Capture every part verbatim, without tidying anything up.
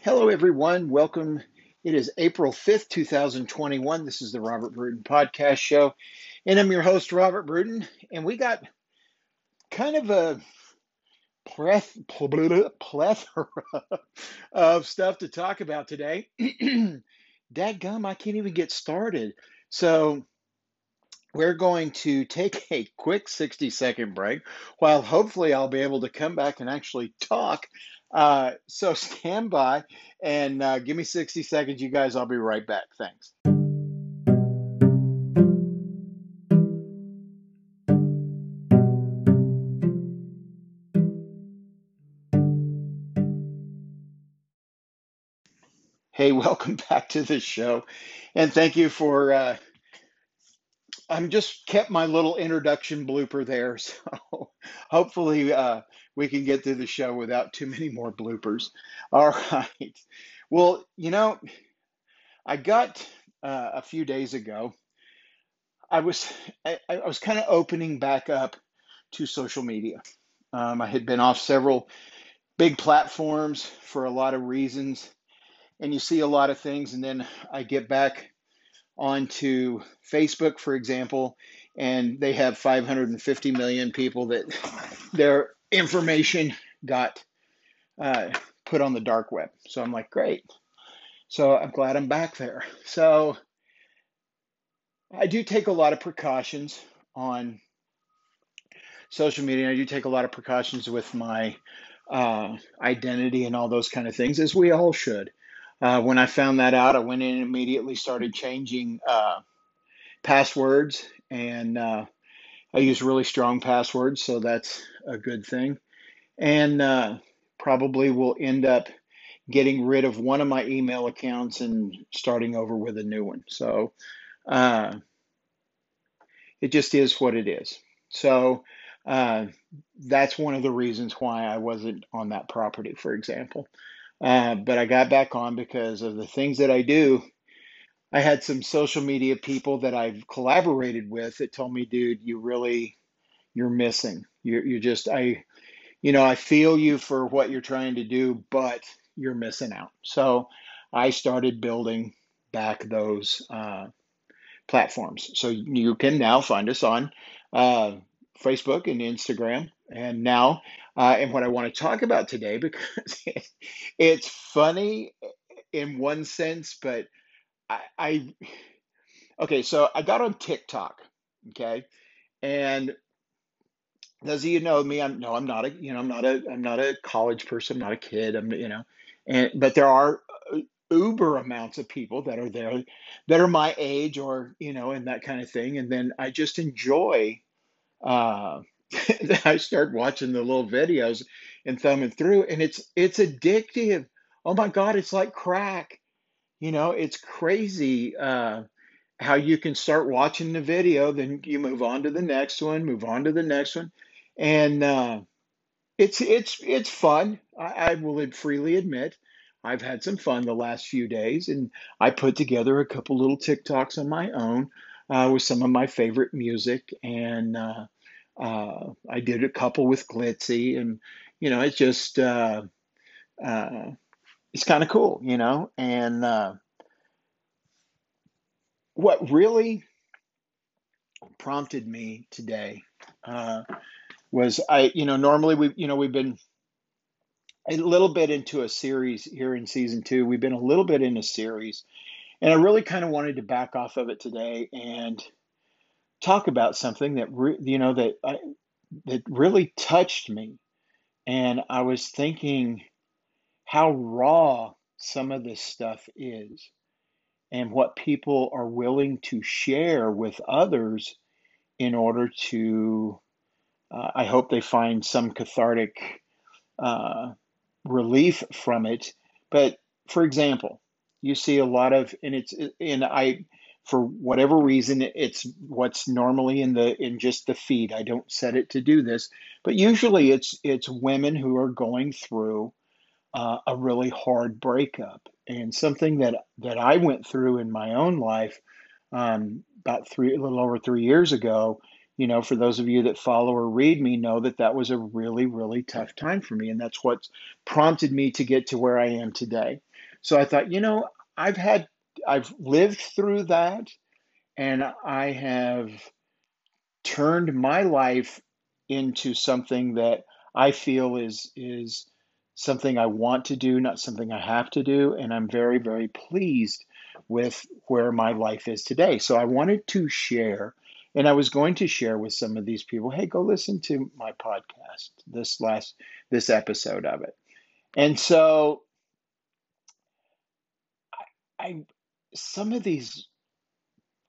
Hello, everyone. Welcome. It is April fifth, two thousand twenty-one. This is the Robert Bruton Podcast Show, and I'm your host, Robert Bruton, and we got kind of a pleth- plethora of stuff to talk about today. Dadgum, I can't even get started. So we're going to take a quick sixty-second break while hopefully I'll be able to come back and actually talk. Uh, so stand by and uh, give me sixty seconds, you guys. I'll be right back. Thanks. Hey, welcome back to the show. And thank you for, uh, I'm just kept my little introduction blooper there. So hopefully uh, we can get through the show without too many more bloopers. All right. Well, you know, I got uh, a few days ago, I was, I, I was kind of opening back up to social media. Um, I had been off several big platforms for a lot of reasons, and you see a lot of things. And then I get back onto Facebook, for example, and they have five hundred fifty million people that their information got uh, put on the dark web. So I'm like, great. So I'm glad I'm back there. So I do take a lot of precautions on social media. I do take a lot of precautions with my uh, identity and all those kind of things, as we all should. Uh, when I found that out, I went in and immediately started changing uh, passwords, and uh, I use really strong passwords, so that's a good thing. And uh, probably will end up getting rid of one of my email accounts and starting over with a new one. So uh, it just is what it is. So uh, that's one of the reasons why I wasn't on that property, for example. Uh, but I got back on because of the things that I do. I had some social media people that I've collaborated with that told me, dude, you really, you're missing. You're, you're just, I, you know, I feel you for what you're trying to do, but you're missing out. So I started building back those uh, platforms. So you can now find us on uh, Facebook and Instagram. And now, uh, and what I want to talk about today, because it, it's funny in one sense, but I, I, okay, so I got on TikTok, okay, and those of you know me, I'm no, I'm not a, you know, I'm not a, I'm not a college person, I'm not a kid, I'm, you know, and but there are uber amounts of people that are there that are my age or you know, and that kind of thing, and then I just enjoy. Uh, I start watching the little videos and thumbing through, and it's it's addictive. Oh my God, it's like crack. You know, it's crazy uh, how you can start watching the video, then you move on to the next one, move on to the next one, and uh, it's it's it's fun. I, I will freely admit, I've had some fun the last few days, and I put together a couple little TikToks on my own uh, with some of my favorite music and. Uh, Uh, I did a couple with Glitzy, and, you know, it's just, uh, uh, it's kind of cool, you know, and uh, what really prompted me today uh, was I, you know, normally we, you know, we've been a little bit into a series here in season two, we've been a little bit in a series, and I really kind of wanted to back off of it today and talk about something that, re- you know, that I, that really touched me. And I was thinking how raw some of this stuff is and what people are willing to share with others in order to, uh, I hope they find some cathartic uh, relief from it. But for example, you see a lot of, and it's, and I, for whatever reason, it's what's normally in the in just the feed. I don't set it to do this, but usually it's it's women who are going through uh, a really hard breakup, and something that that I went through in my own life um, about three, a little over three years ago. You know, for those of you that follow or read me, know that that was a really really tough time for me, and that's what prompted me to get to where I am today. So I thought, you know, I've had, I've lived through that, and I have turned my life into something that I feel is is something I want to do, not something I have to do. And I'm very, very pleased with where my life is today. So I wanted to share, and I was going to share with some of these people, hey, go listen to my podcast, this last, this episode of it. And so I, I some of these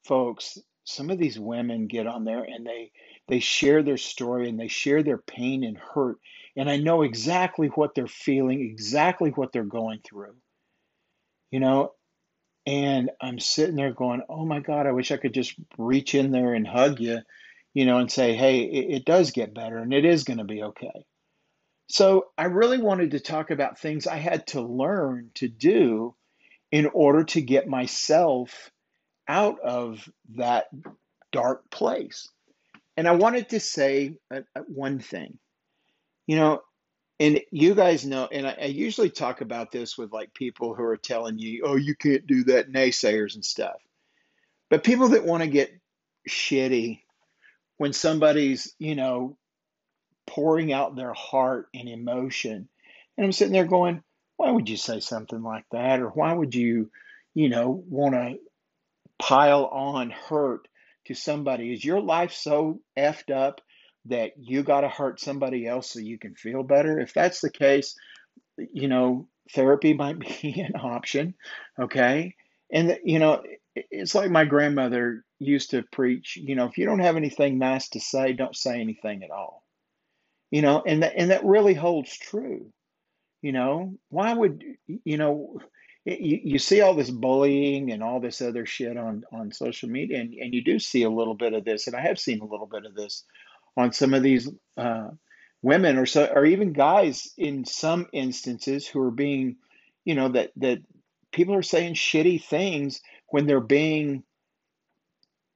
folks, some of these women get on there and they, they share their story and they share their pain and hurt. And I know exactly what they're feeling, exactly what they're going through, you know, and I'm sitting there going, oh my God, I wish I could just reach in there and hug you, you know, and say, hey, it, it does get better and it is going to be okay. So I really wanted to talk about things I had to learn to do in order to get myself out of that dark place. And I wanted to say one thing. You know, and you guys know, and I, I usually talk about this with like people who are telling you, oh, you can't do that, naysayers and stuff. But people that want to get shitty when somebody's, you know, pouring out their heart and emotion. And I'm sitting there going, why would you say something like that? Or why would you, you know, want to pile on hurt to somebody? Is your life so effed up that you got to hurt somebody else so you can feel better? If that's the case, you know, therapy might be an option, okay? And, you know, it's like my grandmother used to preach, you know, if you don't have anything nice to say, don't say anything at all. You know, and that, and that really holds true. You know, why would, you know, you, you see all this bullying and all this other shit on, on social media, and, and you do see a little bit of this, and I have seen a little bit of this on some of these uh, women, or so, or even guys in some instances who are being, you know, that that people are saying shitty things when they're being,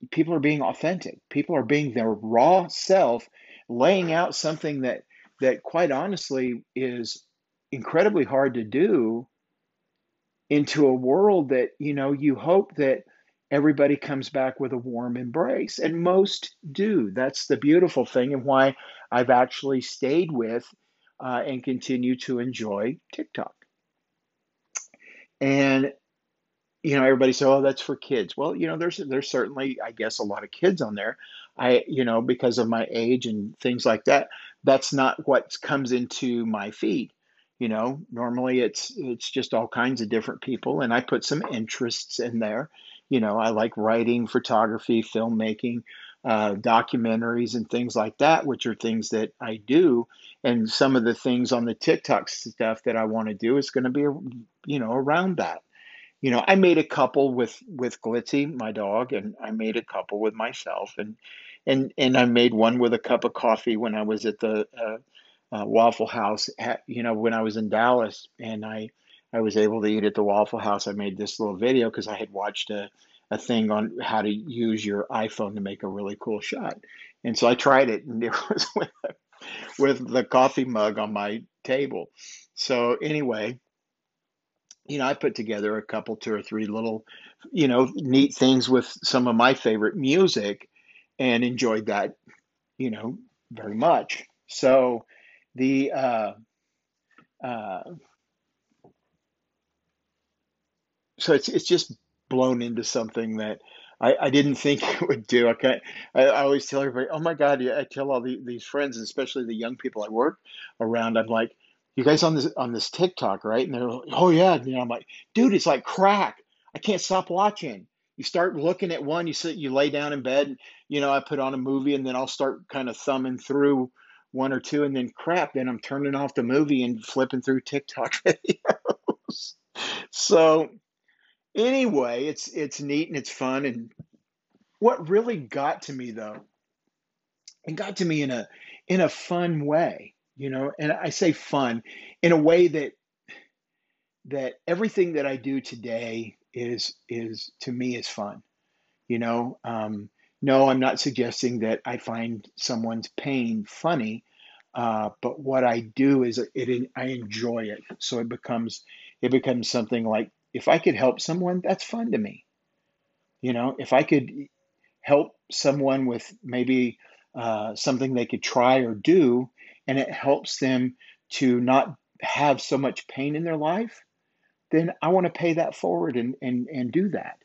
people are being authentic. People are being their raw self, laying out something that that quite honestly is incredibly hard to do into a world that, you know, you hope that everybody comes back with a warm embrace, and most do. That's the beautiful thing, and why I've actually stayed with uh, and continue to enjoy TikTok. And, you know, everybody says, oh, that's for kids. Well, you know, there's there's certainly, I guess, a lot of kids on there. I, you know, because of my age and things like that, that's not what comes into my feed. You know, normally it's it's just all kinds of different people, and I put some interests in there. You know, I like writing, photography, filmmaking, uh, documentaries, and things like that, which are things that I do. And some of the things on the TikTok stuff that I want to do is going to be, you know, around that. You know, I made a couple with with Glitzy, my dog, and I made a couple with myself, and and and I made one with a cup of coffee when I was at the uh, uh, Waffle House. At, you know, when I was in Dallas, and I. I was able to eat at the Waffle House. I made this little video because I had watched a, a thing on how to use your iPhone to make a really cool shot. And so I tried it, and it was with, with the coffee mug on my table. So anyway, you know, I put together a couple, two or three little, you know, neat things with some of my favorite music, and enjoyed that, you know, very much. So the, uh, uh, So it's it's just blown into something that I, I didn't think it would do. I, can't, I I always tell everybody, oh my God, I tell all the, these friends, especially the young people I work around, I'm like, you guys on this on this TikTok, right? And they're like, oh yeah. And, you know, I'm like, dude, it's like crack. I can't stop watching. You start looking at one, you sit, you lay down in bed, and, you know, I put on a movie, and then I'll start kind of thumbing through one or two, and then crap, then I'm turning off the movie and flipping through TikTok videos. So anyway, it's it's neat and it's fun. And what really got to me, though, it got to me in a in a fun way, you know, and I say fun in a way that that everything that I do today is is to me is fun. You know, um, no, I'm not suggesting that I find someone's pain funny, uh, but what I do is it, it I enjoy it. So it becomes It becomes something like, if I could help someone, that's fun to me. You know, if I could help someone with maybe uh, something they could try or do, and it helps them to not have so much pain in their life, then I want to pay that forward and and and do that.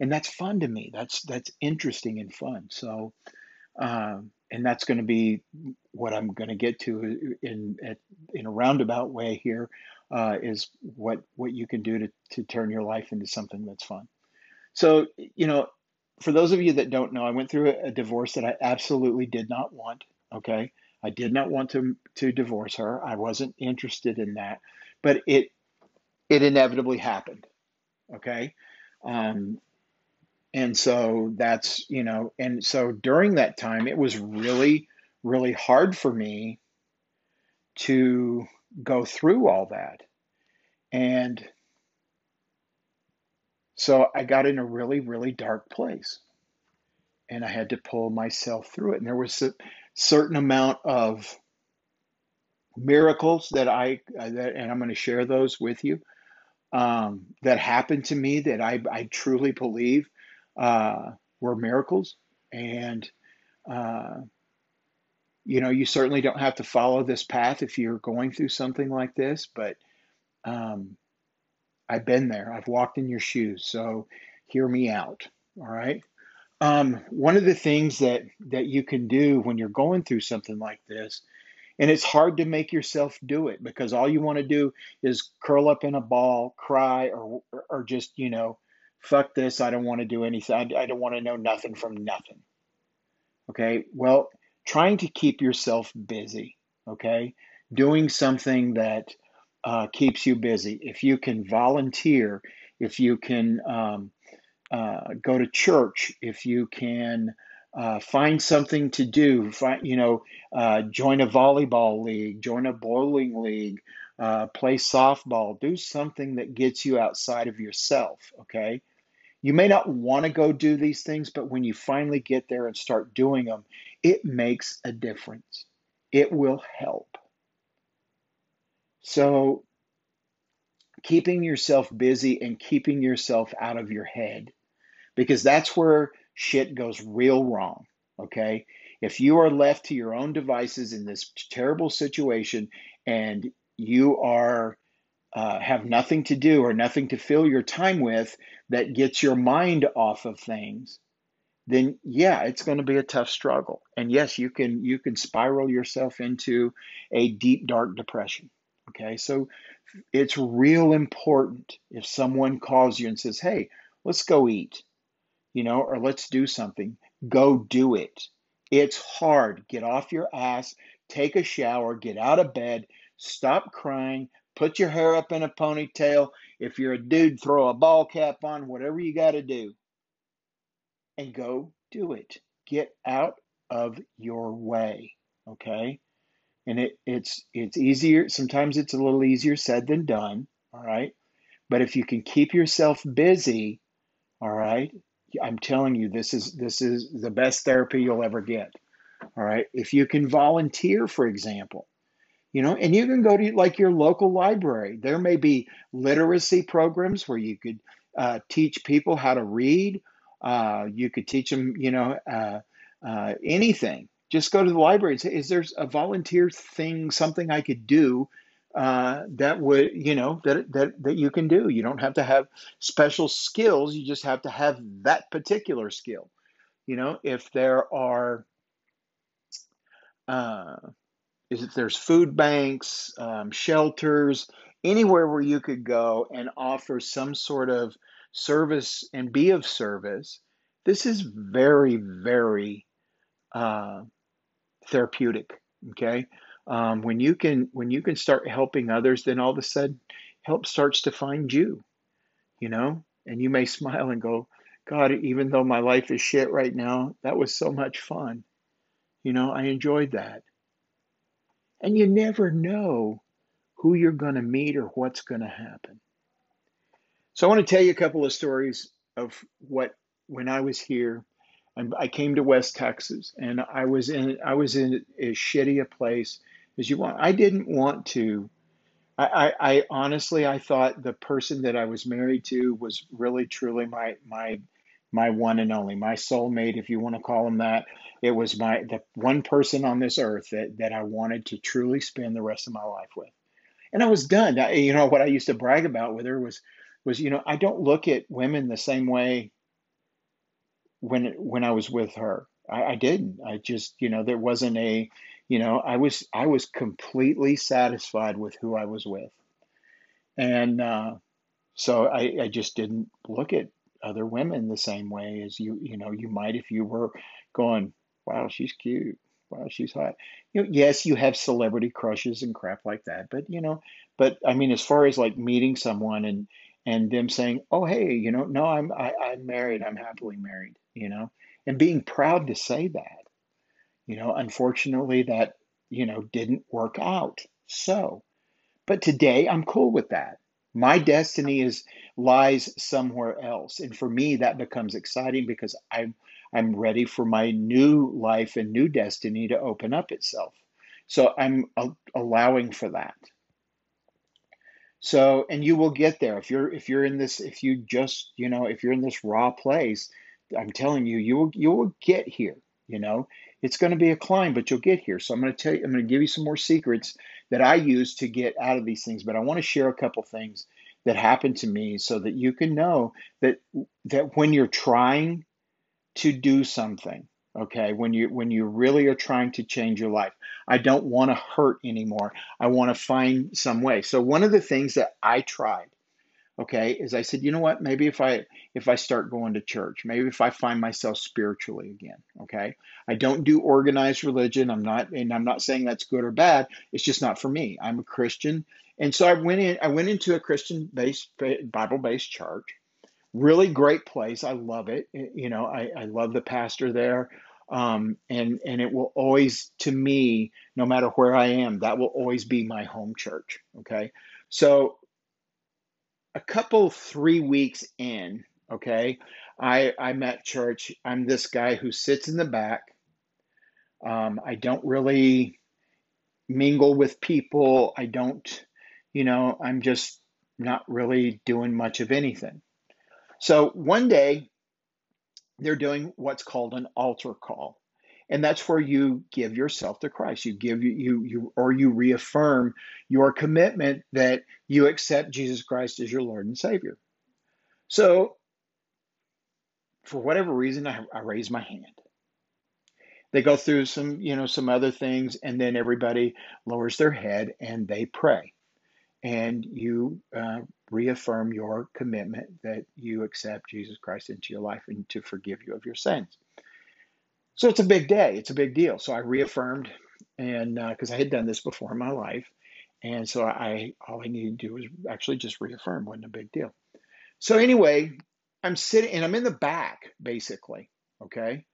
And that's fun to me. That's that's interesting and fun. So, um, and that's going to be what I'm going to get to in in a roundabout way here, uh, is what what you can do to to turn your life into something that's fun. So, you know, for those of you that don't know, I went through a, a divorce that I absolutely did not want. Okay, I did not want to to divorce her. I wasn't interested in that, but it it inevitably happened. Okay. Um, and so that's, you know, and so during that time, it was really, really hard for me to go through all that. And so I got in a really, really dark place, and I had to pull myself through it. And there was a certain amount of miracles that I, that, and I'm going to share those with you, um, that happened to me that I, I truly believe, uh, were miracles. And, uh, you know, you certainly don't have to follow this path if you're going through something like this, but, um, I've been there, I've walked in your shoes. So hear me out. All right. Um, one of the things that, that you can do when you're going through something like this, and it's hard to make yourself do it because all you want to do is curl up in a ball, cry, or or just, you know, fuck this. I don't want to do anything. I, I don't want to know nothing from nothing. Okay. Well, trying to keep yourself busy. Okay. Doing something that uh, keeps you busy. If you can volunteer, if you can um, uh, go to church, if you can Uh, find something to do, find, you know, uh, join a volleyball league, join a bowling league, uh, play softball, do something that gets you outside of yourself. Okay. You may not want to go do these things, but when you finally get there and start doing them, it makes a difference. It will help. So keeping yourself busy and keeping yourself out of your head, because that's where shit goes real wrong, okay? If you are left to your own devices in this terrible situation and you are uh, have nothing to do or nothing to fill your time with that gets your mind off of things, then yeah, it's going to be a tough struggle. And yes, you can you can spiral yourself into a deep, dark depression, okay? So it's real important if someone calls you and says, hey, let's go eat, you know, or let's do something. Go do it. It's hard. Get off your ass, take a shower, get out of bed, stop crying, put your hair up in a ponytail. If you're a dude, throw a ball cap on, whatever you got to do. And go do it. Get out of your way, okay? And it, it's it's easier. Sometimes it's a little easier said than done, all right? But if you can keep yourself busy, all right, I'm telling you, this is this is the best therapy you'll ever get. All right. If you can volunteer, for example, you know, and you can go to like your local library. There may be literacy programs where you could uh, teach people how to read. Uh, you could teach them, you know, uh, uh, anything. Just go to the library and say, is there a volunteer thing, something I could do uh, that would, you know, that, that, that you can do. You don't have to have special skills. You just have to have that particular skill. You know, if there are, uh, if there's food banks, um, shelters, anywhere where you could go and offer some sort of service and be of service, this is very, very, uh, therapeutic. Okay. Um, when you can, when you can start helping others, then all of a sudden help starts to find you, you know, and you may smile and go, God, even though my life is shit right now, that was so much fun. You know, I enjoyed that. And you never know who you're going to meet or what's going to happen. So I want to tell you a couple of stories of what, when I was here, and I came to West Texas, and I was in, I was in as shitty a place as you want. I didn't want to I, I, I honestly, I thought the person that I was married to was really, truly my, my, my one and only, my soulmate, if you want to call him that. It was my, the one person on this earth that, that I wanted to truly spend the rest of my life with. And I was done. I, you know, what I used to brag about with her was, was, you know, I don't look at women the same way when, when I was with her. I, I didn't, I just, you know, there wasn't a, you know, I was, I was completely satisfied with who I was with. And, uh, so I, I just didn't look at other women the same way as you, you know, you might, if you were going, wow, she's cute. Wow, she's hot. You know, yes, you have celebrity crushes and crap like that, but you know, but I mean, as far as like meeting someone and, and them saying, oh, hey, you know, no, I'm, I, I'm married. I'm happily married, you know, and being proud to say that, you know, unfortunately that, you know, didn't work out. So, but today I'm cool with that. My destiny is lies somewhere else. And for me, that becomes exciting because I'm, I'm ready for my new life and new destiny to open up itself. So I'm a- allowing for that. So, and you will get there. If you're, if you're in this, if you just, you know, if you're in this raw place, I'm telling you, you will, you will get here, you know, it's going to be a climb, but you'll get here. So I'm going to tell you, I'm going to give you some more secrets that I use to get out of these things, but I want to share a couple things that happened to me so that you can know that, that when you're trying to do something, okay, when you when you really are trying to change your life, I don't want to hurt anymore. I want to find some way. So one of the things that I tried, okay, is I said, you know what, maybe if I if I start going to church, maybe if I find myself spiritually again, okay, I don't do organized religion. I'm not, and I'm not saying that's good or bad. It's just not for me. I'm a Christian, and so I went in. I went into a Christian-based, Bible-based church. Really great place. I love it. You know, I, I love the pastor there. Um, and, and it will always, to me, no matter where I am, that will always be my home church. Okay. So a couple, three weeks in, okay, I, I'm at church. I'm this guy who sits in the back. Um, I don't really mingle with people. I don't, you know, I'm just not really doing much of anything. So one day they're doing what's called an altar call. And that's where you give yourself to Christ. You give you, you, you, or you reaffirm your commitment that you accept Jesus Christ as your Lord and Savior. So for whatever reason, I, I raise my hand. They go through some, you know, some other things, and then everybody lowers their head and they pray. And you uh, reaffirm your commitment that you accept Jesus Christ into your life and to forgive you of your sins. So it's a big day. It's a big deal. So I reaffirmed, and because uh, I had done this before in my life. And so I all I needed to do was actually just reaffirm. Wasn't a big deal. So anyway, I'm sitting, and I'm in the back, basically, okay?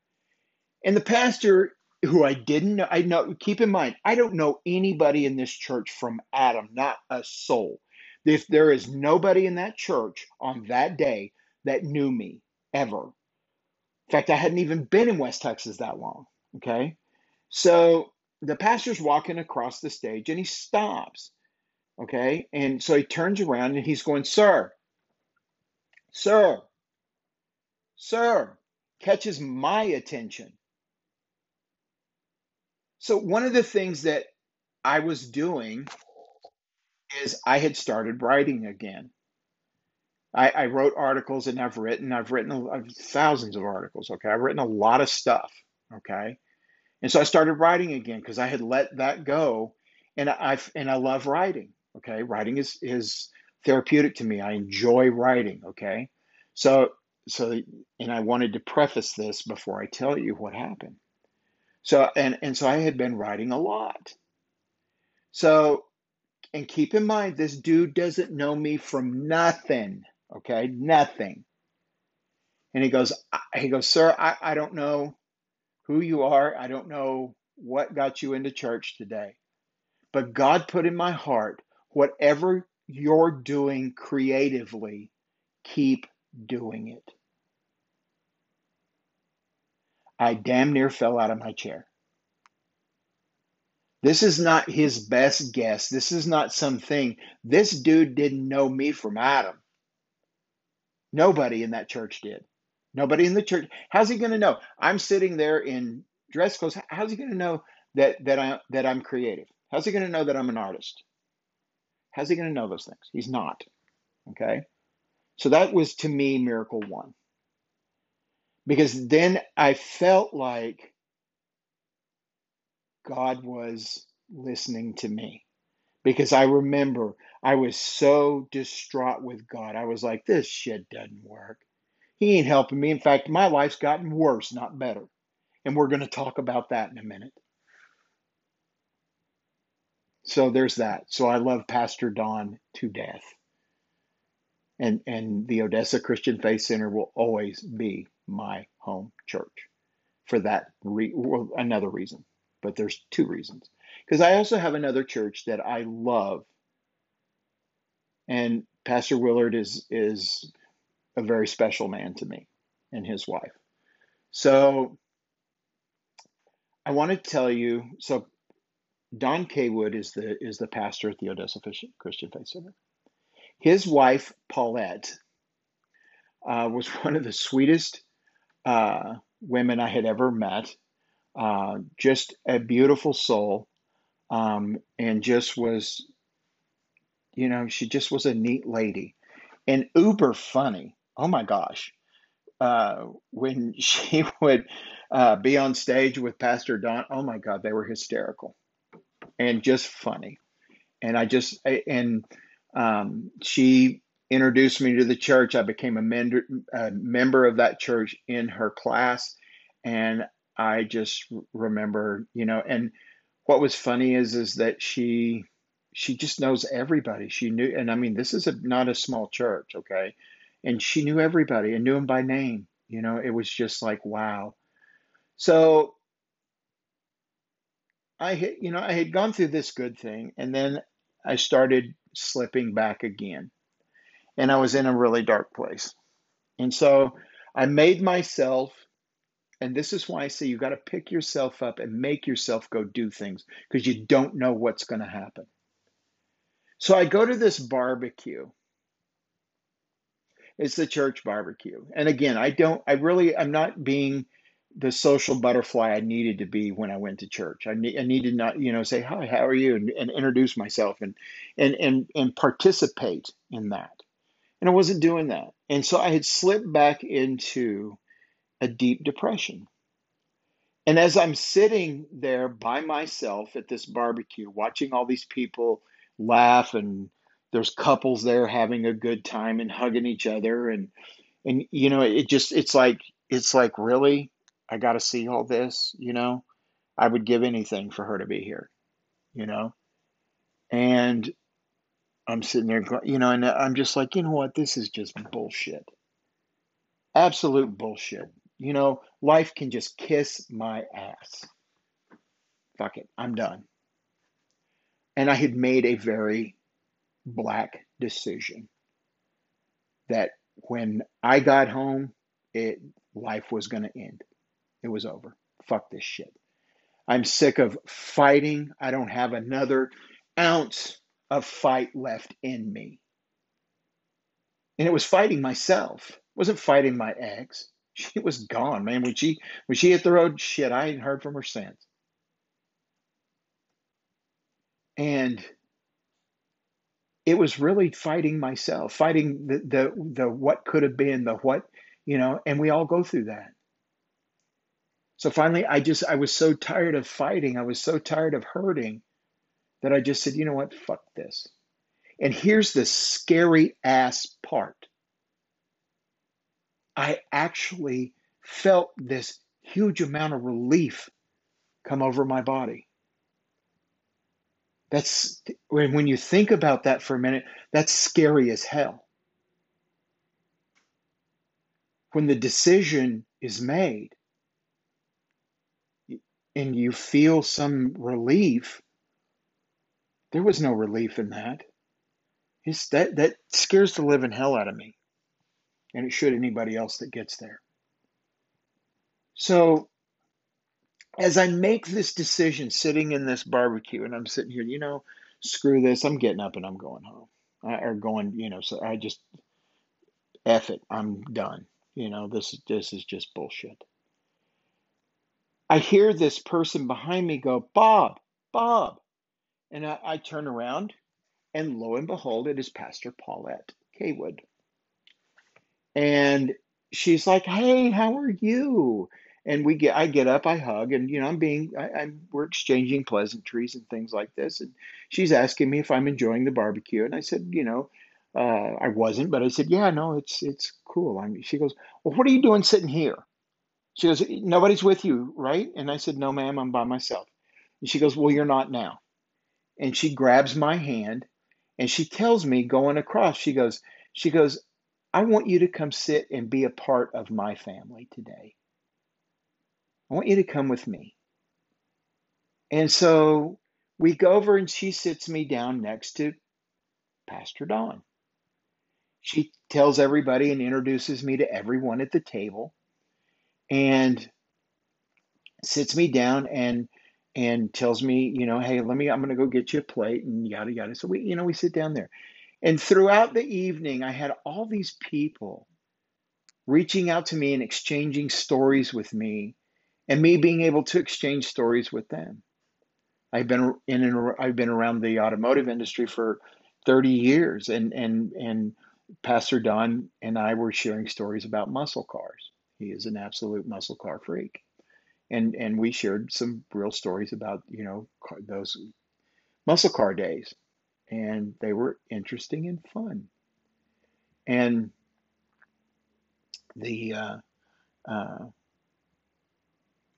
And the pastor, who I didn't know, I know, keep in mind, I don't know anybody in this church from Adam, not a soul. If there is nobody in that church on that day that knew me ever. In fact, I hadn't even been in West Texas that long. Okay. So the pastor's walking across the stage and he stops. Okay. And so he turns around and he's going, sir, sir, sir, catches my attention. So one of the things that I was doing is I had started writing again. I, I wrote articles, and I've written, I've written I've, thousands of articles. Okay. I've written a lot of stuff. Okay. And so I started writing again because I had let that go, and I, and I love writing. Okay. Writing is, is therapeutic to me. I enjoy writing. Okay. So, so, and I wanted to preface this before I tell you what happened. So, and, and so I had been writing a lot. So, and keep in mind, this dude doesn't know me from nothing. Okay. Nothing. And he goes, he goes, sir, I, I don't know who you are. I don't know what got you into church today, but God put in my heart, whatever you're doing creatively, keep doing it. I damn near fell out of my chair. This is not his best guess. This is not something. This dude didn't know me from Adam. Nobody in that church did. Nobody in the church. How's he going to know? I'm sitting there in dress clothes. How's he going to know that that I that I'm creative? How's he going to know that I'm an artist? How's he going to know those things? He's not. Okay. So that was, to me, miracle one. Because then I felt like God was listening to me. Because I remember I was so distraught with God. I was like, this shit doesn't work. He ain't helping me. In fact, my life's gotten worse, not better. And we're going to talk about that in a minute. So there's that. So I love Pastor Don to death. And, and the Odessa Christian Faith Center will always be my home church for that re- well, another reason. But there's two reasons. Because I also have another church that I love. And Pastor Willard is is a very special man to me and his wife. So I want to tell you, so Don Kaywood is the is the pastor at the Odessa Christian Faith Center. His wife, Paulette, uh, was one of the sweetest uh, women I had ever met. Uh, just a beautiful soul. Um, and just was, you know, she just was a neat lady. And uber funny. Oh my gosh. Uh, when she would uh, be on stage with Pastor Don, oh my God, they were hysterical. And just funny. And I just, I, and um, she introduced me to the church. I became a, mender, a member of that church in her class. And I just remember, you know, and what was funny is, is that she, she just knows everybody. She knew, and I mean, this is a, not a small church, okay? And she knew everybody and knew them by name. You know, it was just like, wow. So I had, you know, I had gone through this good thing, and then I started slipping back again, and I was in a really dark place. And so I made myself, and this is why I say you got to pick yourself up and make yourself go do things, because you don't know what's going to happen. So I go to this barbecue. It's the church barbecue. And again, I don't, I really, I'm not being the social butterfly I needed to be when I went to church. I, ne- I needed not, you know, say, hi, how are you? And, and introduce myself and, and, and, and participate in that. And I wasn't doing that. And so I had slipped back into a deep depression. And as I'm sitting there by myself at this barbecue, watching all these people laugh, and there's couples there having a good time and hugging each other. And, and, you know, it just, it's like, it's like, really? I got to see all this, you know, I would give anything for her to be here, you know, and I'm sitting there, you know, and I'm just like, you know what, this is just bullshit, absolute bullshit. You know, life can just kiss my ass. Fuck it. I'm done. And I had made a very black decision that when I got home, it, life was going to end. It was over. Fuck this shit. I'm sick of fighting. I don't have another ounce of fight left in me. And it was fighting myself. It wasn't fighting my ex. She was gone, man. When she, when she hit the road, shit, I hadn't heard from her since. And it was really fighting myself, fighting the, the, the what could have been, the what, you know, and we all go through that. So finally, I just, I was so tired of fighting. I was so tired of hurting that I just said, you know what? Fuck this. And here's the scary ass part. I actually felt this huge amount of relief come over my body. That's, when you think about that for a minute, that's scary as hell. When the decision is made, and you feel some relief, there was no relief in that. It's that, that scares the living hell out of me. And it should anybody else that gets there. So as I make this decision sitting in this barbecue and I'm sitting here, you know, screw this, I'm getting up and I'm going home. I, or going, you know, so I just, F it, I'm done. You know, this, this is just bullshit. I hear this person behind me go, Bob, Bob. And I, I turn around and lo and behold, it is Pastor Paulette Kaywood. And she's like, hey, how are you? And we get, I get up, I hug, and, you know, I'm being, I, I'm, we're exchanging pleasantries and things like this. And she's asking me if I'm enjoying the barbecue. And I said, you know, uh, I wasn't, but I said, yeah, no, it's, it's cool. I mean, she goes, well, what are you doing sitting here? She goes, nobody's with you, right? And I said, no, ma'am, I'm by myself. And she goes, well, you're not now. And she grabs my hand and she tells me going across, she goes, she goes, I want you to come sit and be a part of my family today. I want you to come with me. And so we go over and she sits me down next to Pastor Don. She tells everybody and introduces me to everyone at the table and sits me down and and tells me, you know, hey, let me, I'm going to go get you a plate and yada, yada. So we, you know, we sit down there. And throughout the evening, I had all these people reaching out to me and exchanging stories with me, and me being able to exchange stories with them. I've been in and I've been around the automotive industry for thirty years, and and and Pastor Don and I were sharing stories about muscle cars. He is an absolute muscle car freak, and and we shared some real stories about, you know, those muscle car days, and they were interesting and fun. And the uh, uh,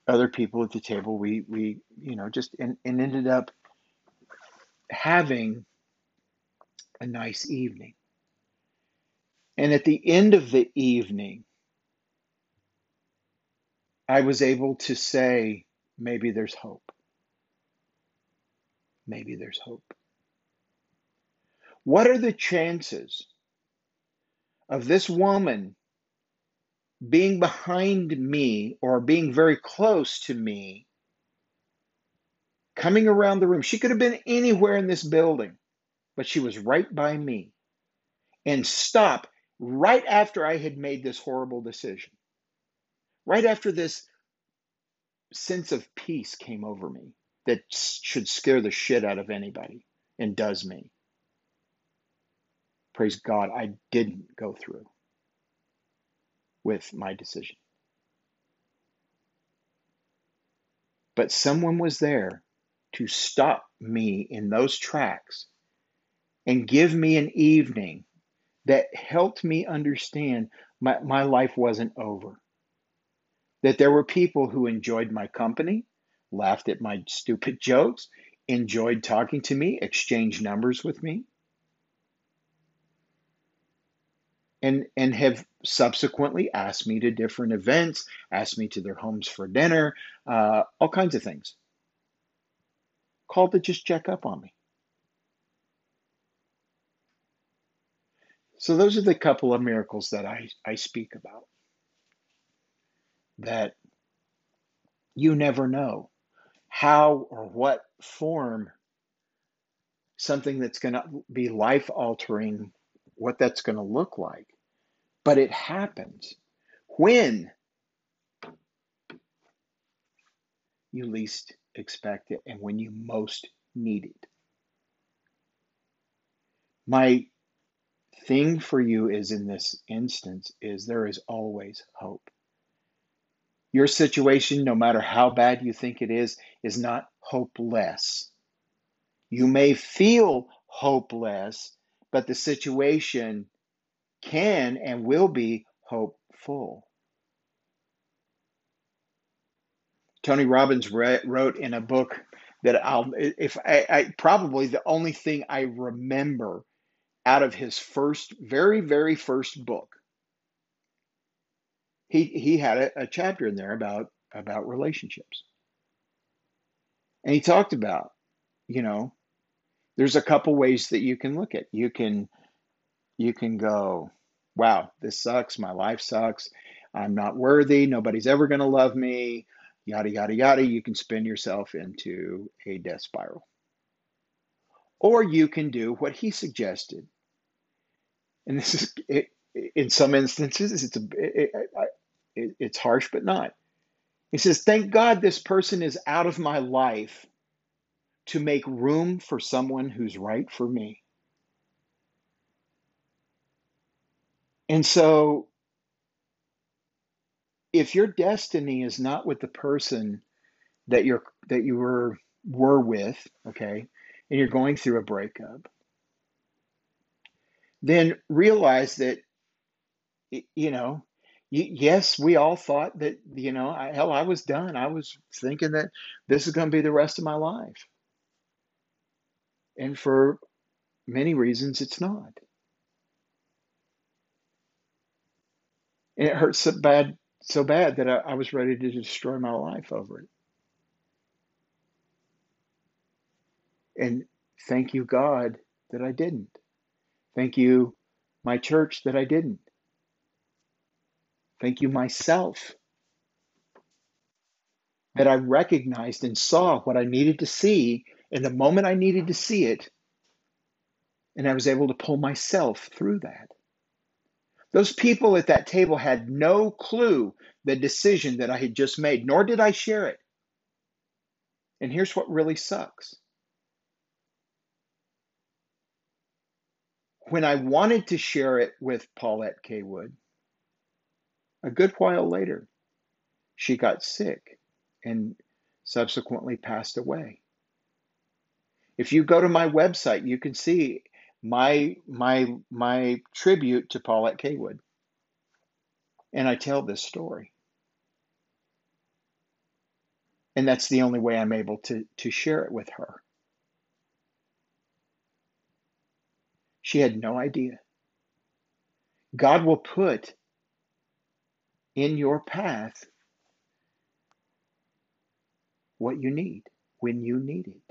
other people at the table, we, we you know, just and, and ended up having a nice evening. And at the end of the evening, I was able to say, maybe there's hope. Maybe there's hope. What are the chances of this woman being behind me or being very close to me, coming around the room? She could have been anywhere in this building, but she was right by me and stopped right after I had made this horrible decision, right after this sense of peace came over me that should scare the shit out of anybody and does me. Praise God, I didn't go through with my decision. But someone was there to stop me in those tracks and give me an evening that helped me understand my, my life wasn't over. That there were people who enjoyed my company, laughed at my stupid jokes, enjoyed talking to me, exchanged numbers with me, and and have subsequently asked me to different events, asked me to their homes for dinner, uh, all kinds of things. Called to just check up on me. So those are the couple of miracles that I, I speak about. That you never know how or what form something that's going to be life-altering, what that's going to look like. But it happens when you least expect it and when you most need it. My thing for you is in this instance is there is always hope. Your situation, no matter how bad you think it is, is not hopeless. You may feel hopeless, but the situation can and will be hopeful. Tony Robbins re- wrote in a book that I'll, if I, I probably the only thing I remember out of his first, very, very first book. He he had a, a chapter in there about about relationships, and he talked about, you know, there's a couple ways that you can look at. You can. You can go, wow, this sucks. My life sucks. I'm not worthy. Nobody's ever going to love me. yada, yada, yada, you can spin yourself into a death spiral. Or you can do what he suggested. And this is, it, in some instances, it's, a, it, it, it's harsh, but not. He says, thank God this person is out of my life to make room for someone who's right for me. And so, if your destiny is not with the person that you're that you were were with, okay, and you're going through a breakup, then realize that, you know, yes, we all thought that, you know, I, hell, I was done. I was thinking that this is going to be the rest of my life. And for many reasons, it's not. And it hurts so bad, so bad that I, I was ready to destroy my life over it. And thank you, God, that I didn't. Thank you, my church, that I didn't. Thank you, myself, that I recognized and saw what I needed to see in the moment I needed to see it, and I was able to pull myself through that. Those people at that table had no clue the decision that I had just made, nor did I share it. And here's what really sucks. When I wanted to share it with Paulette Kaywood, a good while later, she got sick and subsequently passed away. If you go to my website, you can see my my my tribute to Paulette Kaywood. And I tell this story. And that's the only way I'm able to, to share it with her. She had no idea. God will put in your path what you need when you need it.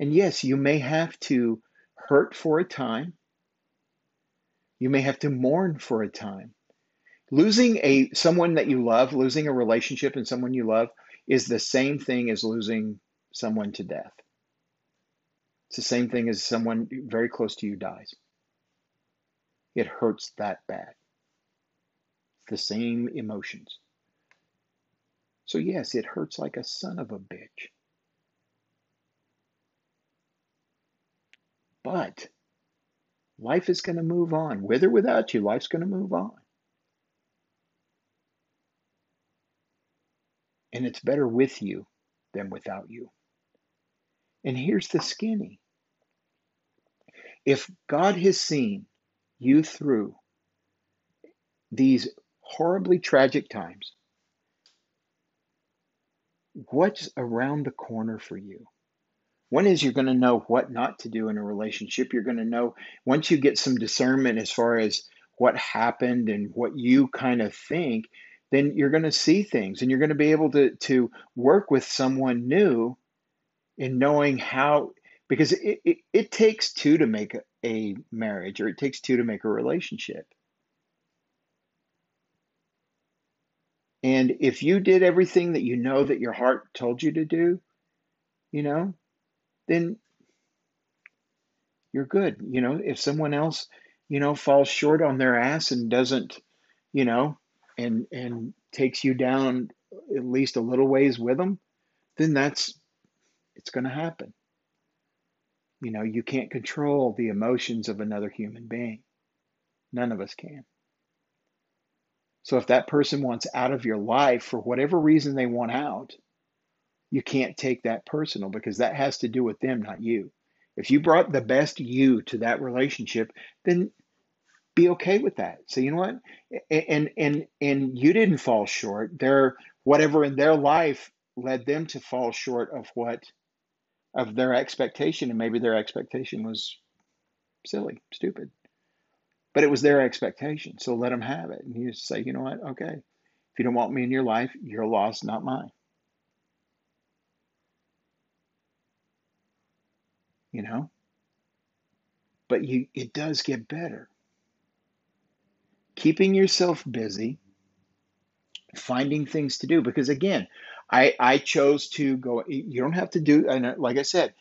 And yes, you may have to hurt for a time. You may have to mourn for a time. Losing a someone that you love, losing a relationship and someone you love is the same thing as losing someone to death. It's the same thing as someone very close to you dies. It hurts that bad. It's the same emotions. So yes, it hurts like a son of a bitch. But life is going to move on. With or without you, life's going to move on. And it's better with you than without you. And here's the skinny. If God has seen you through these horribly tragic times, what's around the corner for you? One is you're going to know what not to do in a relationship. You're going to know, once you get some discernment as far as what happened and what you kind of think, then you're going to see things and you're going to be able to, to work with someone new in knowing how, because it, it, it takes two to make a, a marriage, or it takes two to make a relationship. And if you did everything that you know that your heart told you to do, you know, then you're good. You know, if someone else, you know, falls short on their ass and doesn't, you know, and and takes you down at least a little ways with them, then that's, it's going to happen. You know, you can't control the emotions of another human being. None of us can. So if that person wants out of your life for whatever reason they want out, you can't take that personal, because that has to do with them, not you. If you brought the best you to that relationship, then be okay with that. So you know what? And and and you didn't fall short. Their whatever in their life led them to fall short of what of their expectation, and maybe their expectation was silly, stupid, but it was their expectation. So let them have it, and you just say, you know what? Okay, if you don't want me in your life, your loss, not mine. You know, but you, it does get better. Keeping yourself busy, finding things to do, because again, I, I chose to go. You don't have to do, and like I said,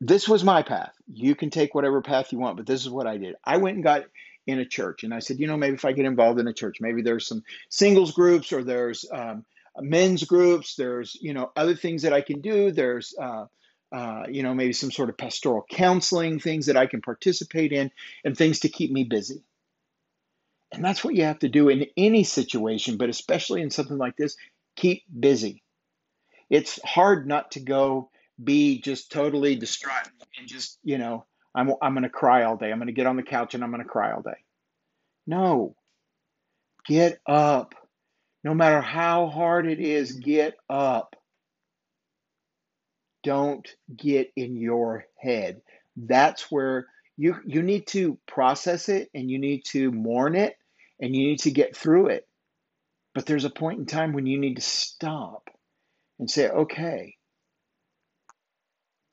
this was my path. You can take whatever path you want, but this is what I did. I went and got in a church, and I said, you know, maybe if I get involved in a church, maybe there's some singles groups, or there's um, men's groups, there's, you know, other things that I can do. There's, uh, uh, you know, maybe some sort of pastoral counseling, things that I can participate in, and things to keep me busy. And that's what you have to do in any situation, but especially in something like this, keep busy. It's hard not to go be just totally distraught and just, you know, I'm, I'm going to cry all day. I'm going to get on the couch and I'm going to cry all day. No, get up. No matter how hard it is, get up. Don't get in your head. That's where you, you need to process it, and you need to mourn it, and you need to get through it. But there's a point in time when you need to stop and say, okay,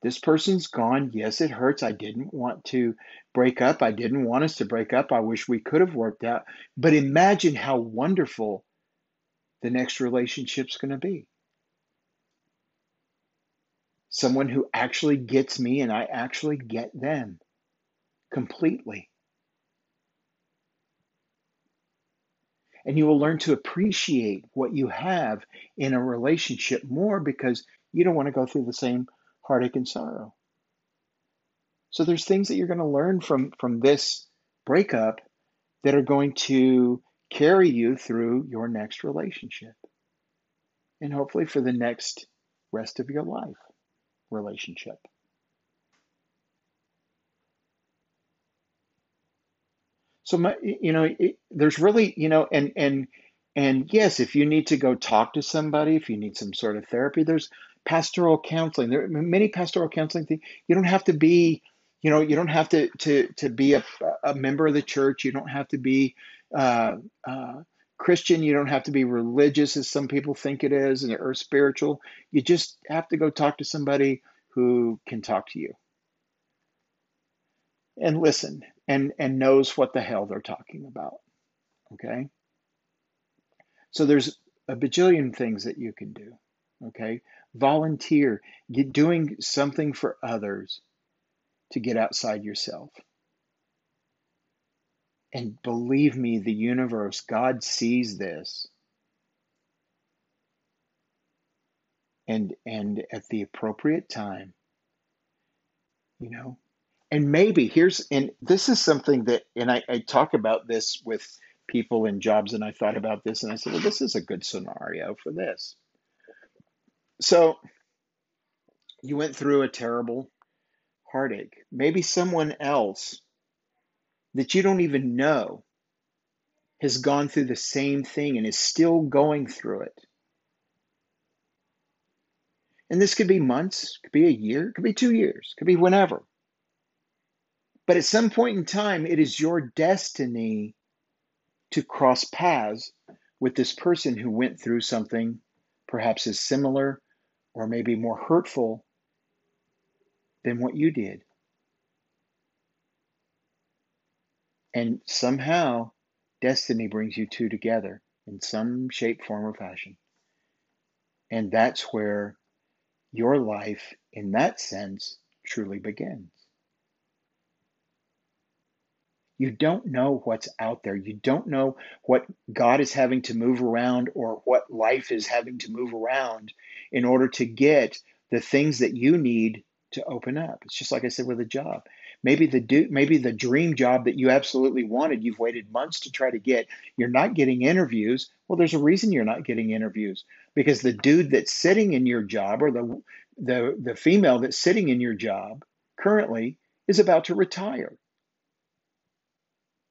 this person's gone. Yes, it hurts. I didn't want to break up. I didn't want us to break up. I wish we could have worked out. But imagine how wonderful the next relationship's going to be. Someone who actually gets me, and I actually get them completely. And you will learn to appreciate what you have in a relationship more, because you don't want to go through the same heartache and sorrow. So there's things that you're going to learn from, from this breakup that are going to carry you through your next relationship, and hopefully for the next rest of your life relationship. So, my, you know, it, there's really, you know, and, and, and yes, if you need to go talk to somebody, if you need some sort of therapy, there's pastoral counseling. There are many pastoral counseling things. You don't have to be, you know, you don't have to, to, to be a, a member of the church. You don't have to be uh, uh, Christian. You don't have to be religious, as some people think it is, or spiritual. You just have to go talk to somebody who can talk to you and listen, and, and knows what the hell they're talking about, okay? So there's a bajillion things that you can do, okay? Volunteer, get doing something for others to get outside yourself. And believe me, the universe, God sees this. And, and at the appropriate time, you know, and maybe here's, and this is something that, and I, I talk about this with people in jobs, and I thought about this, and I said, well, this is a good scenario for this. So you went through a terrible heartache. Maybe someone else that you don't even know has gone through the same thing and is still going through it. And this could be months, could be a year, could be two years, could be whenever. But at some point in time, it is your destiny to cross paths with this person who went through something perhaps as similar or maybe more hurtful than what you did. And somehow, destiny brings you two together in some shape, form, or fashion. And that's where your life, in that sense, truly begins. You don't know what's out there. You don't know what God is having to move around, or what life is having to move around in order to get the things that you need to open up. It's just like I said with a job. Maybe the do, maybe the dream job that you absolutely wanted, you've waited months to try to get. You're not getting interviews. Well, there's a reason you're not getting interviews, because the dude that's sitting in your job, or the the, the female that's sitting in your job currently, is about to retire.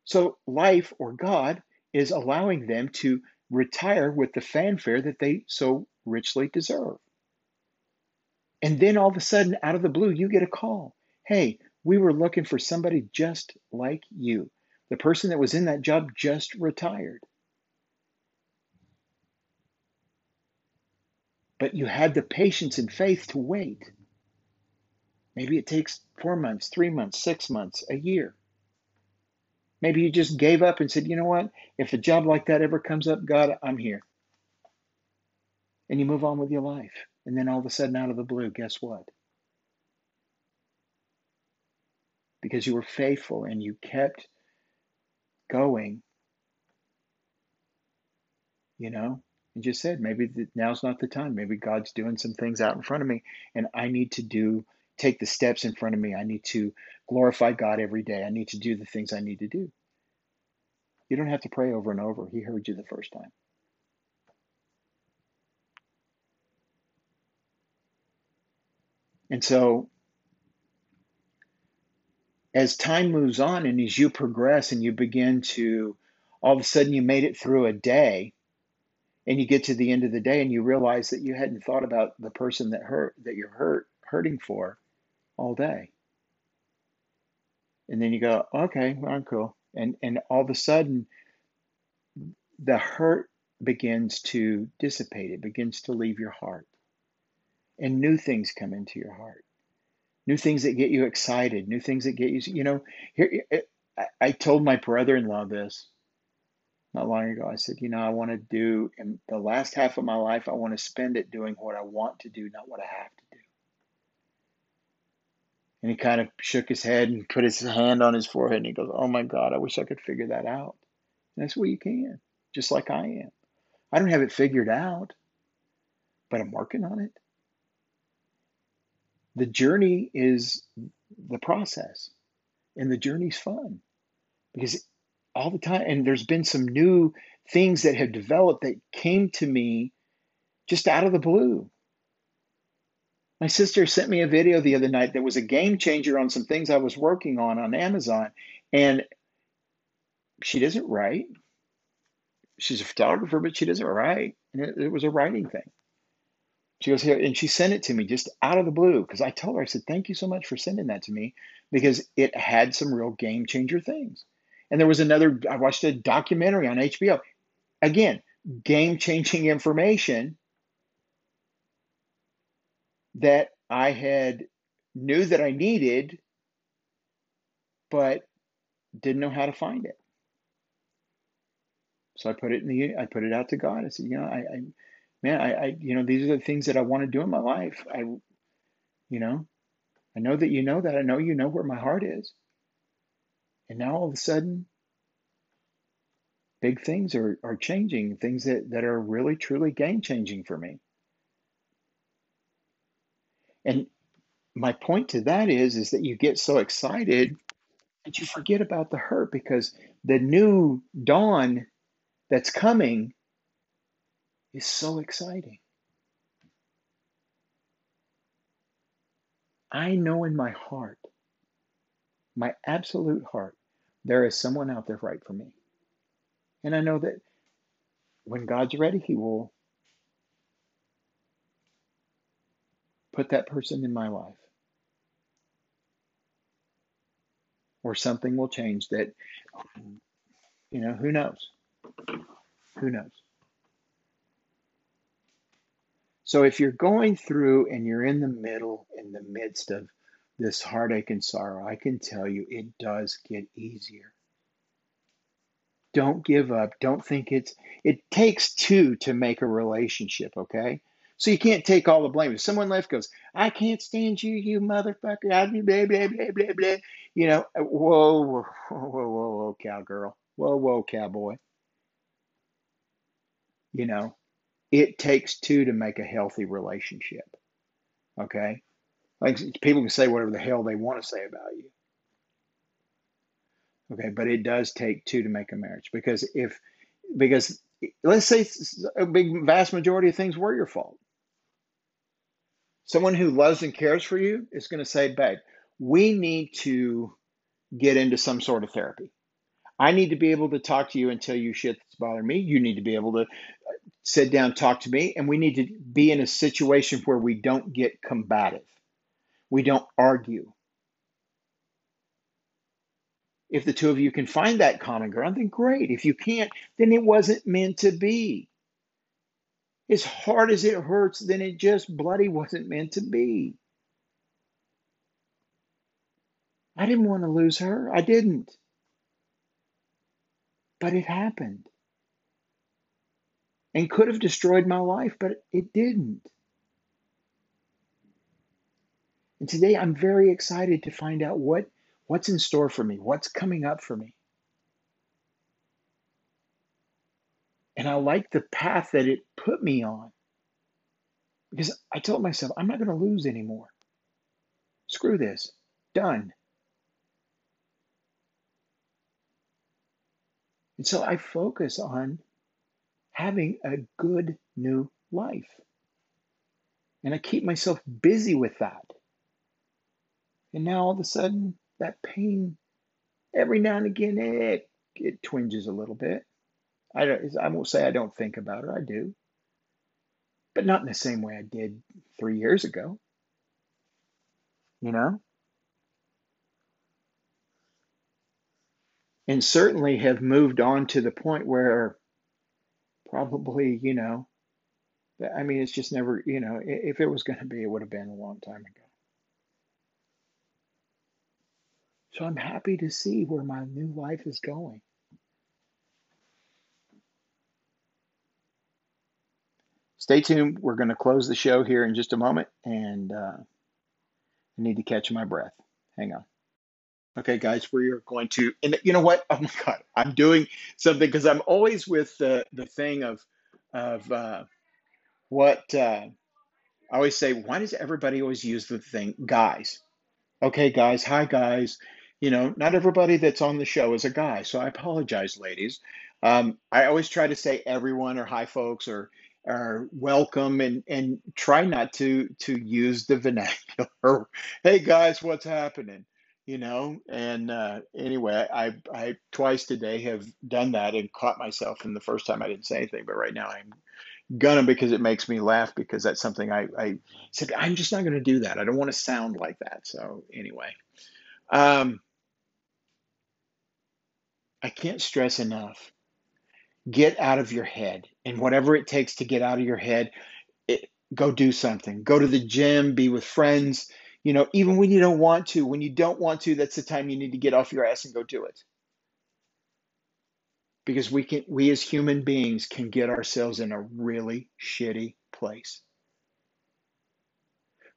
So life, or God, is allowing them to retire with the fanfare that they so richly deserve. And then all of a sudden, out of the blue, you get a call. Hey, we were looking for somebody just like you. The person that was in that job just retired. But you had the patience and faith to wait. Maybe it takes four months, three months, six months, a year. Maybe you just gave up and said, you know what? If a job like that ever comes up, God, I'm here. and you move on with your life. And then all of a sudden, out of the blue, guess what? Because you were faithful and you kept going, you know, and just said, maybe the, now's not the time. Maybe God's doing some things out in front of me, and I need to do, take the steps in front of me. I need to glorify God every day. I need to do the things I need to do. You don't have to pray over and over. He heard you the first time. And so as time moves on and as you progress and you begin to, all of a sudden you made it through a day and you get to the end of the day and you realize that you hadn't thought about the person that hurt, that you're hurt, hurting for all day. And then you go, okay, I'm cool. And, and all of a sudden the hurt begins to dissipate. It begins to leave your heart. And new things come into your heart, new things that get you excited, new things that get you, you know, here, it, I, I told my brother-in-law this not long ago. I said, you know, I want to do, in the last half of my life, I want to spend it doing what I want to do, not what I have to do. And he kind of shook his head and put his hand on his forehead and he goes, oh my God, I wish I could figure that out. And I said, well, you can, just like I am. I don't have it figured out, but I'm working on it. The journey is the process, and the journey's fun because all the time, and there's been some new things that have developed that came to me just out of the blue. My sister sent me a video the other night that was a game changer on some things I was working on on Amazon, and she doesn't write. She's a photographer, but she doesn't write, and it, it was a writing thing. She goes here, and she sent it to me just out of the blue because I told her, I said, thank you so much for sending that to me because it had some real game changer things. And there was another, I watched a documentary on H B O. Again, game changing information that I had knew that I needed, but didn't know how to find it. So I put it in the, I put it out to God. I said, you know, I, I Man, I, I, you know, these are the things that I want to do in my life. I, you know, I know that you know that. I know you know where my heart is. And now all of a sudden, big things are, are changing, things that, that are really, truly game-changing for me. And my point to that is, is that you get so excited that you forget about the hurt because the new dawn that's coming is so exciting. I know in my heart, my absolute heart, there is someone out there right for me. And I know that when God's ready, He will put that person in my life. Or something will change that, you know, who knows? Who knows? So if you're going through and you're in the middle, in the midst of this heartache and sorrow, I can tell you it does get easier. Don't give up. Don't think it's, it takes two to make a relationship, okay? So you can't take all the blame. If someone left goes, I can't stand you, you motherfucker, I do blah, blah, blah, blah, blah. You know, whoa, whoa, whoa, whoa, whoa, cowgirl. Whoa, whoa, cowboy. You know. It takes two to make a healthy relationship, okay? Like people can say whatever the hell they want to say about you, okay? But it does take two to make a marriage because if, because let's say a big vast majority of things were your fault. Someone who loves and cares for you is going to say, babe, we need to get into some sort of therapy. I need to be able to talk to you and tell you shit that's bothering me. You need to be able to sit down, talk to me, and we need to be in a situation where we don't get combative. We don't argue. If the two of you can find that common ground, then great. If you can't, then it wasn't meant to be. As hard as it hurts, then it just bloody wasn't meant to be. I didn't want to lose her. I didn't. But it happened. and could have destroyed my life, but it didn't. And today I'm very excited to find out what, what's in store for me, what's coming up for me. And I like the path that it put me on, because I told myself, I'm not going to lose anymore. Screw this. Done. And so I focus on having a good new life. And I keep myself busy with that. And now all of a sudden, that pain, every now and again, it, it twinges a little bit. I don't, I won't say I don't think about it. I do. But not in the same way I did three years ago. You know? And certainly have moved on to the point where probably, you know, I mean, it's just never, you know, if it was going to be, it would have been a long time ago. So I'm happy to see where my new life is going. Stay tuned. We're going to close the show here in just a moment, and uh, I need to catch my breath. Hang on. Okay, guys, we are going to, and you know what? Oh my God, I'm doing something because I'm always with the, the thing of, of uh, what uh, I always say, why does everybody always use the thing, guys? Okay, guys, hi, guys. You know, not everybody that's on the show is a guy, so I apologize, ladies. Um, I always try to say everyone or hi, folks, or are welcome, and, and try not to, to use the vernacular. Hey guys, what's happening? You know, and uh, anyway, I, I twice today have done that and caught myself, and the first time I didn't say anything, but right now I'm gonna, because it makes me laugh, because that's something I, I said, I'm just not going to do that. I don't want to sound like that. So anyway, um, I can't stress enough. Get out of your head, and whatever it takes to get out of your head, it, go do something. Go to the gym, be with friends, you know, even when you don't want to. When you don't want to, that's the time you need to get off your ass and go do it. Because we can, we as human beings can get ourselves in a really shitty place.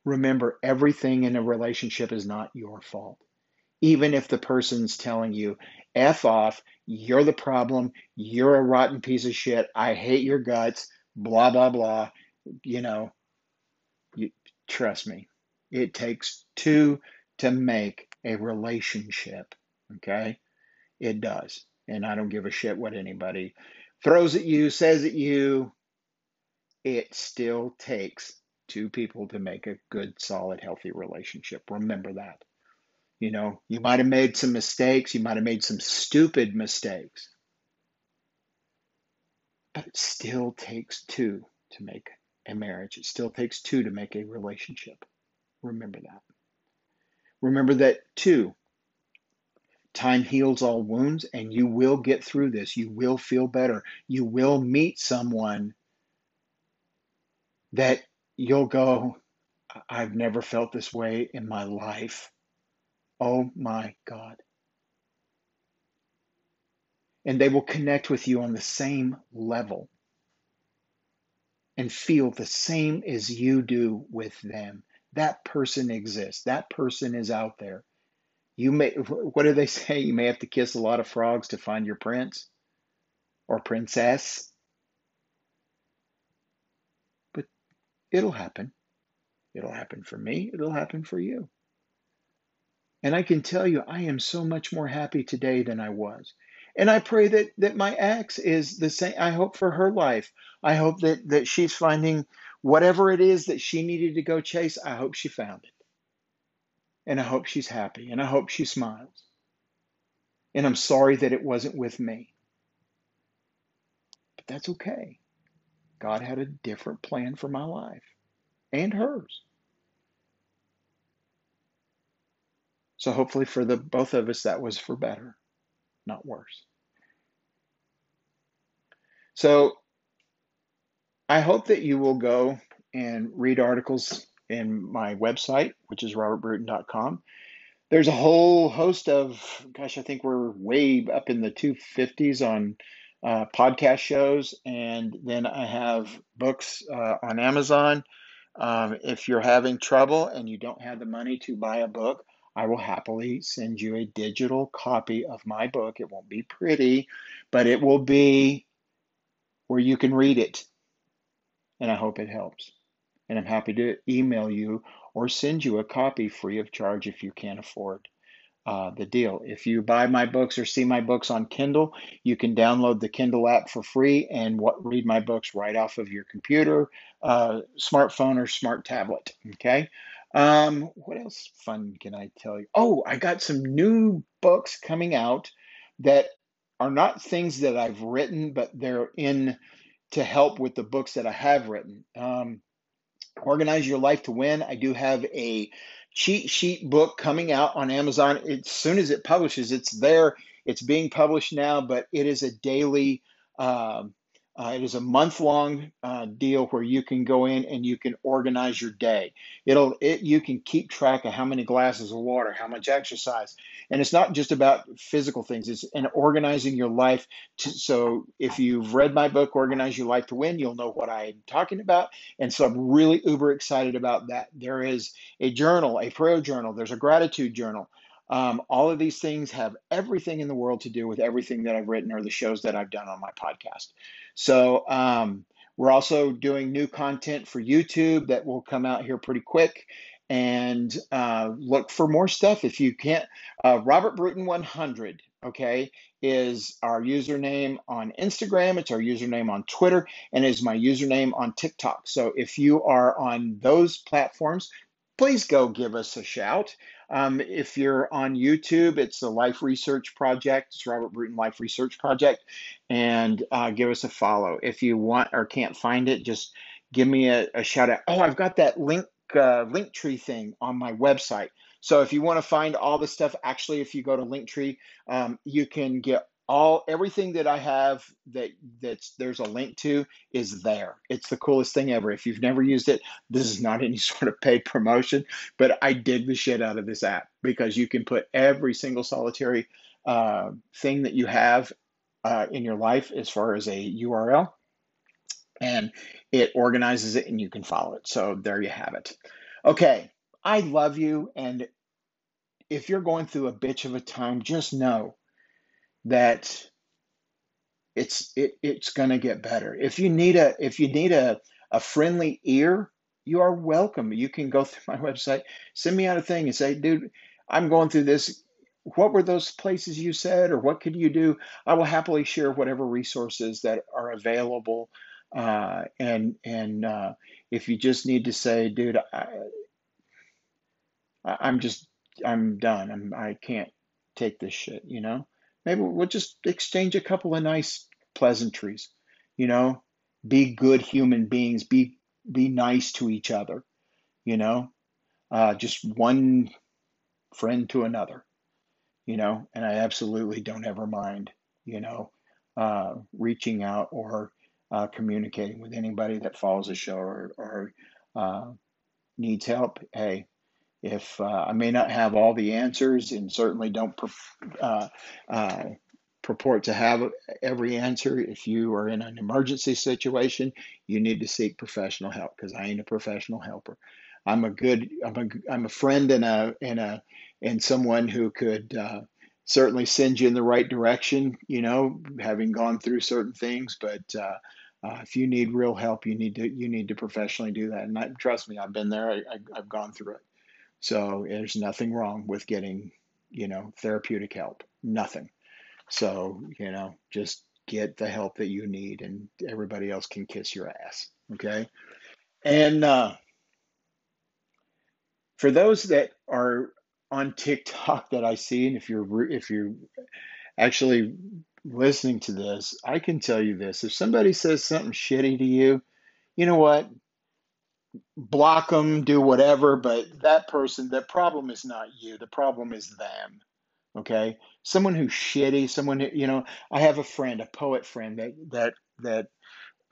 Remember, everything in a relationship is not your fault. Even if the person's telling you, F off, you're the problem, you're a rotten piece of shit, I hate your guts, blah, blah, blah. You know, you, trust me, it takes two to make a relationship, okay? It does. And I don't give a shit what anybody throws at you, says at you. It still takes two people to make a good, solid, healthy relationship. Remember that. You know, you might have made some mistakes. You might have made some stupid mistakes. But it still takes two to make a marriage. It still takes two to make a relationship. Remember that. Remember that, too. Time heals all wounds, and you will get through this. You will feel better. You will meet someone that you'll go, I've never felt this way in my life. Oh my God. And they will connect with you on the same level and feel the same as you do with them. That person exists. That person is out there. You may, what do they say? You may have to kiss a lot of frogs to find your prince or princess. But it'll happen. It'll happen for me. It'll happen for you. And I can tell you, I am so much more happy today than I was. And I pray that that my ex is the same. I hope for her life. I hope that, that she's finding whatever it is that she needed to go chase. I hope she found it. And I hope she's happy. And I hope she smiles. And I'm sorry that it wasn't with me. But that's okay. God had a different plan for my life and hers. So hopefully for the both of us, that was for better, not worse. So I hope that you will go and read articles in my website, which is robert bruton dot com. There's a whole host of, gosh, I think we're way up in the two fifties on uh, podcast shows, and then I have books uh, on Amazon. Um, if you're having trouble and you don't have the money to buy a book, I will happily send you a digital copy of my book. It won't be pretty, but it will be where you can read it. And I hope it helps. And I'm happy to email you or send you a copy free of charge if you can't afford uh, the deal. If you buy my books or see my books on Kindle, you can download the Kindle app for free and what, read my books right off of your computer, uh, smartphone, or smart tablet. Okay. Um, what else fun can I tell you? Oh, I got some new books coming out that are not things that I've written, but they're in to help with the books that I have written. Um, Organize Your Life to Win. I do have a cheat sheet book coming out on Amazon. As soon as it publishes, it's there. It's being published now, but it is a daily, um, Uh, it is a month-long uh, deal where you can go in and you can organize your day. It'll it, you can keep track of how many glasses of water, how much exercise, and it's not just about physical things. It's in organizing your life. To, so if you've read my book, Organize Your Life to Win, you'll know what I'm talking about. And so I'm really uber excited about that. There is a journal, a prayer journal. There's a gratitude journal. Um, all of these things have everything in the world to do with everything that I've written or the shows that I've done on my podcast. So um, we're also doing new content for YouTube that will come out here pretty quick. And uh, look for more stuff if you can't. Uh, Robert Bruton one hundred, okay, is our username on Instagram. It's our username on Twitter, and is my username on TikTok. So if you are on those platforms, please go give us a shout. Um, if you're on YouTube, it's the Life Research Project. It's Robert Bruton Life Research Project. And uh, give us a follow. If you want or can't find it, just give me a, a shout out. Oh, I've got that link uh, Linktree thing on my website. So if you want to find all the stuff, actually, if you go to Linktree, um, you can get all everything that I have that that's there's a link to is there. It's the coolest thing ever. If you've never used it, this is not any sort of paid promotion, but I dig the shit out of this app because you can put every single solitary uh, thing that you have uh, in your life as far as a U R L, and it organizes it and you can follow it. So there you have it. Okay, I love you. And if you're going through a bitch of a time, just know that it's it it's gonna get better. If you need a if you need a, a friendly ear, you are welcome. You can go through my website, send me out a thing and say, dude, I'm going through this. What were those places you said, or what could you do? I will happily share whatever resources that are available. Uh, and and uh, if you just need to say, dude, I, I'm just I'm done. I'm I can't take this shit, you know. Maybe we'll just exchange a couple of nice pleasantries, you know, be good human beings, be, be nice to each other, you know, uh, just one friend to another, you know, and I absolutely don't ever mind, you know, uh, reaching out or uh, communicating with anybody that follows the show or, or uh, needs help. Hey. If uh, I may not have all the answers, and certainly don't pur- uh, uh, purport to have every answer, if you are in an emergency situation, you need to seek professional help because I ain't a professional helper. I'm a good, I'm a, I'm a friend and a and a and someone who could uh, certainly send you in the right direction. You know, having gone through certain things, but. Uh, Uh, if you need real help, you need to you need to professionally do that. And I, trust me, I've been there. I, I, I've gone through it. So there's nothing wrong with getting, you know, therapeutic help, nothing. So, you know, just get the help that you need and everybody else can kiss your ass. Okay. And uh, for those that are on TikTok that I see, and if you're, if you're actually listening to this, I can tell you this. If somebody says something shitty to you, you know what? Block them, do whatever, but that person, the problem is not you. The problem is them, okay? Someone who's shitty, someone, who, you know, I have a friend, a poet friend that, that, that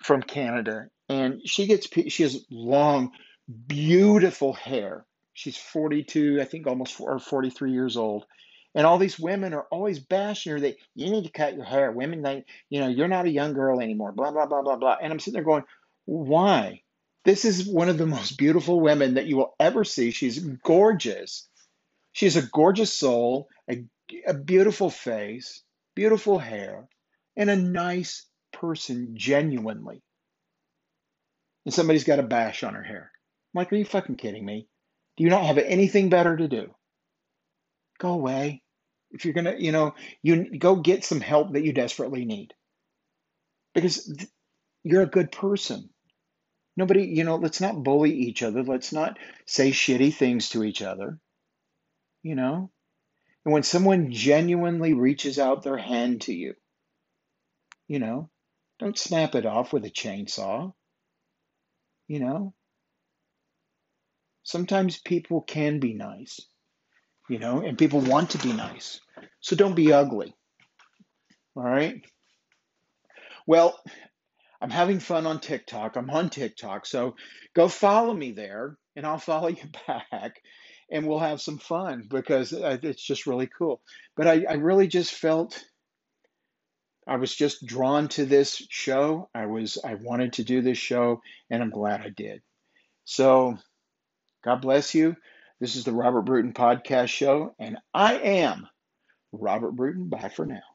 from Canada, and she gets, she has long, beautiful hair. She's forty-two, I think almost or forty-three years old. And all these women are always bashing her that you need to cut your hair. Women, they, you know, you're not a young girl anymore, blah, blah, blah, blah, blah. And I'm sitting there going, why? This is one of the most beautiful women that you will ever see. She's gorgeous. She's a gorgeous soul, a, a beautiful face, beautiful hair, and a nice person, genuinely. And somebody's got a bash on her hair. I'm like, are you fucking kidding me? Do you not have anything better to do? Go away. If you're going to, you know, you go get some help that you desperately need. Because th- you're a good person. Nobody, you know, let's not bully each other. Let's not say shitty things to each other, you know. And when someone genuinely reaches out their hand to you, you know, don't snap it off with a chainsaw, you know. Sometimes people can be nice, you know, and people want to be nice. So don't be ugly, all right? Well, I'm having fun on TikTok. I'm on TikTok, so go follow me there, and I'll follow you back, and we'll have some fun because it's just really cool. But I, I really just felt I was just drawn to this show. I was I wanted to do this show, and I'm glad I did. So God bless you. This is the Robert Bruton Podcast Show, and I am Robert Bruton. Bye for now.